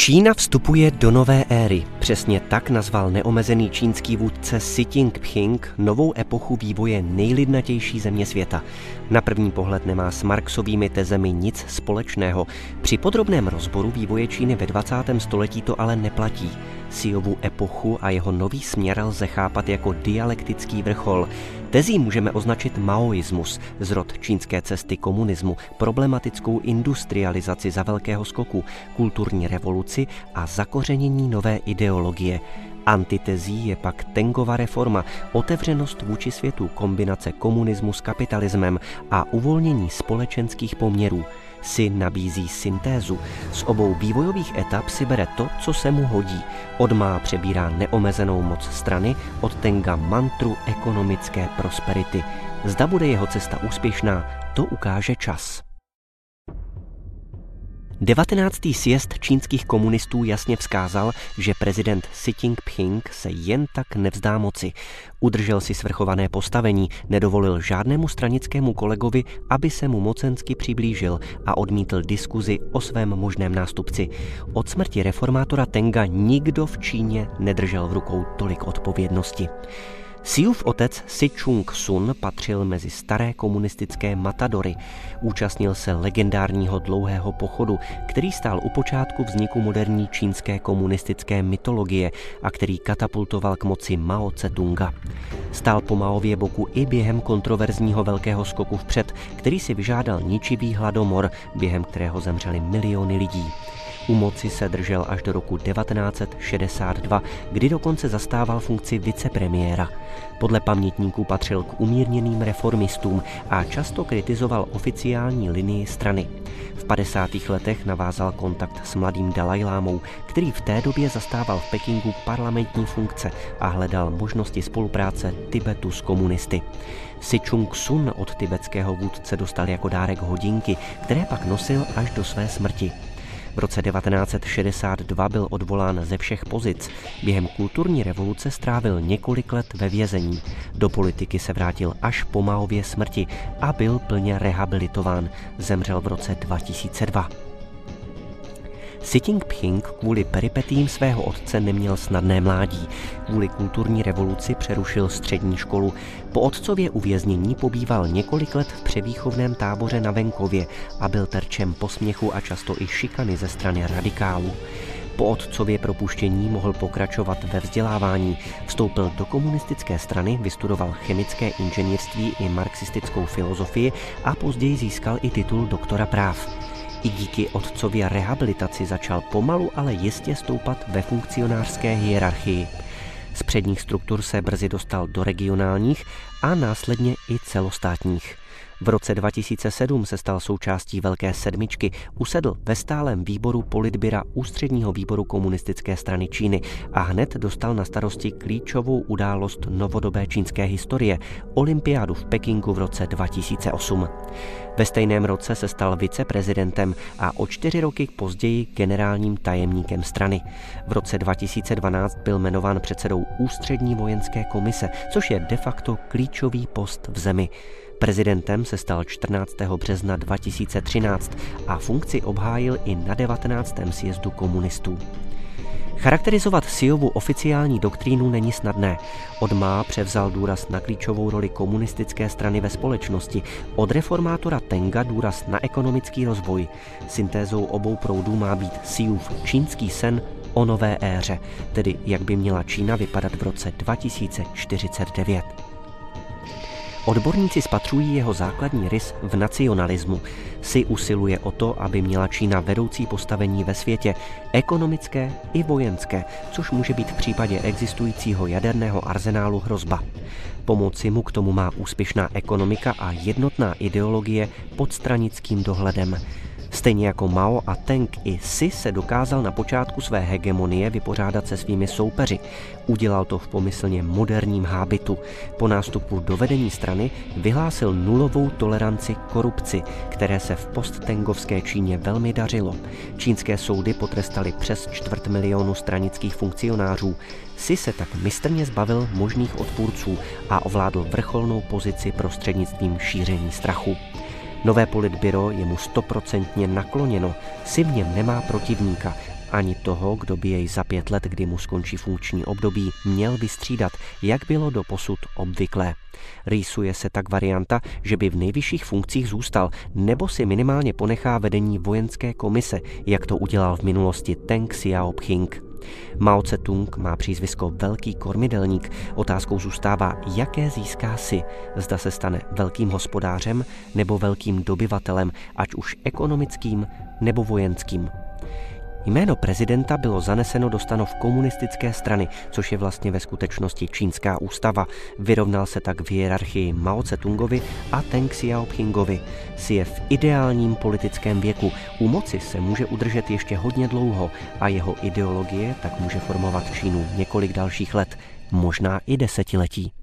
Čína vstupuje do nové éry. Přesně tak nazval neomezený čínský vůdce Si Ťin-pching novou epochu vývoje nejlidnatější země světa. Na první pohled nemá s Marxovými tezemi nic společného. Při podrobném rozboru vývoje Číny ve 20. století to ale neplatí. Siovu epochu a jeho nový směr lze chápat jako dialektický vrchol. Tezí můžeme označit maoismus, zrod čínské cesty komunismu, problematickou industrializaci za velkého skoku, kulturní revoluci a zakořenění nové ideologie. Antitezí je pak Tengova reforma, otevřenost vůči světu, kombinace komunismu s kapitalismem a uvolnění společenských poměrů. Si nabízí syntézu. Z obou vývojových etap si bere to, co se mu hodí. Od Má přebírá neomezenou moc strany, od Tenga mantru ekonomické prosperity. Zda bude jeho cesta úspěšná, to ukáže čas. 19. sjezd čínských komunistů jasně vzkázal, že prezident Si Ťin-pching se jen tak nevzdá moci. Udržel si svrchované postavení, nedovolil žádnému stranickému kolegovi, aby se mu mocensky přiblížil, a odmítl diskuzi o svém možném nástupci. Od smrti reformátora Tenga nikdo v Číně nedržel v rukou tolik odpovědnosti. Siův otec Si Chung Sun patřil mezi staré komunistické matadory. Účastnil se legendárního dlouhého pochodu, který stál u počátku vzniku moderní čínské komunistické mytologie a který katapultoval k moci Mao Ce-tunga. Stál po Maově boku i během kontroverzního velkého skoku vpřed, který si vyžádal ničivý hladomor, během kterého zemřeli miliony lidí. U moci se držel až do roku 1962, kdy dokonce zastával funkci vicepremiéra. Podle pamětníků patřil k umírněným reformistům a často kritizoval oficiální linii strany. V 50. letech navázal kontakt s mladým Dalajlámou, který v té době zastával v Pekingu parlamentní funkce a hledal možnosti spolupráce Tibetu s komunisty. Si Chung Sun od tibetského vůdce dostal jako dárek hodinky, které pak nosil až do své smrti. V roce 1962 byl odvolán ze všech pozic. Během kulturní revoluce strávil několik let ve vězení. Do politiky se vrátil až po Maově smrti a byl plně rehabilitován. Zemřel v roce 2002. Si Ťin-pching kvůli peripetím svého otce neměl snadné mládí. Kvůli kulturní revoluci přerušil střední školu. Po otcově uvěznění pobýval několik let v převýchovném táboře na venkově a byl terčem posměchu a často i šikany ze strany radikálů. Po otcově propuštění mohl pokračovat ve vzdělávání. Vstoupil do komunistické strany, vystudoval chemické inženýrství i marxistickou filozofii a později získal i titul doktora práv. I díky otcově rehabilitaci začal pomalu, ale jistě stoupat ve funkcionářské hierarchii. Z předních struktur se brzy dostal do regionálních a následně i celostátních. V roce 2007 se stal součástí Velké sedmičky, usedl ve stálem výboru politbyra Ústředního výboru komunistické strany Číny a hned dostal na starosti klíčovou událost novodobé čínské historie, olympiádu v Pekingu v roce 2008. Ve stejném roce se stal viceprezidentem a o 4 roky později generálním tajemníkem strany. V roce 2012 byl jmenován předsedou Ústřední vojenské komise, což je de facto klíčový post v zemi. Prezidentem se stal 14. března 2013 a funkci obhájil i na 19. sjezdu komunistů. Charakterizovat Siovu oficiální doktrínu není snadné. Od Má převzal důraz na klíčovou roli komunistické strany ve společnosti, od reformátora Tenga důraz na ekonomický rozvoj. Syntézou obou proudů má být Siův čínský sen o nové éře, tedy jak by měla Čína vypadat v roce 2049. Odborníci spatřují jeho základní rys v nacionalismu. Si usiluje o to, aby měla Čína vedoucí postavení ve světě, ekonomické i vojenské, což může být v případě existujícího jaderného arzenálu hrozba. Pomoci mu k tomu má úspěšná ekonomika a jednotná ideologie pod stranickým dohledem. Stejně jako Mao a Teng, i Si se dokázal na počátku své hegemonie vypořádat se svými soupeři. Udělal to v pomyslně moderním hábitu. Po nástupu do vedení strany vyhlásil nulovou toleranci korupci, které se v posttengovské Číně velmi dařilo. Čínské soudy potrestaly přes 250 000 stranických funkcionářů. Si se tak mistrně zbavil možných odpůrců a ovládl vrcholnou pozici prostřednictvím šíření strachu. Nové politbyro je mu 100% nakloněno, Si v něm nemá protivníka Ani toho, kdo by jej za 5 let, kdy mu skončí funkční období, měl vystřídat, jak bylo doposud obvyklé. Rýsuje se tak varianta, že by v nejvyšších funkcích zůstal, nebo si minimálně ponechá vedení vojenské komise, jak to udělal v minulosti Teng Siao-pching. Mao Ce-tung má přízvisko Velký kormidelník. Otázkou zůstává, jaké získá si. Zda se stane velkým hospodářem nebo velkým dobyvatelem, ať už ekonomickým nebo vojenským. Jméno prezidenta bylo zaneseno do stanov komunistické strany, což je vlastně ve skutečnosti čínská ústava. Vyrovnal se tak v hierarchii Mao Ce-tungovi a Teng Siao-pchingovi. Si je v ideálním politickém věku, u moci se může udržet ještě hodně dlouho a jeho ideologie tak může formovat Čínu několik dalších let, možná i desetiletí.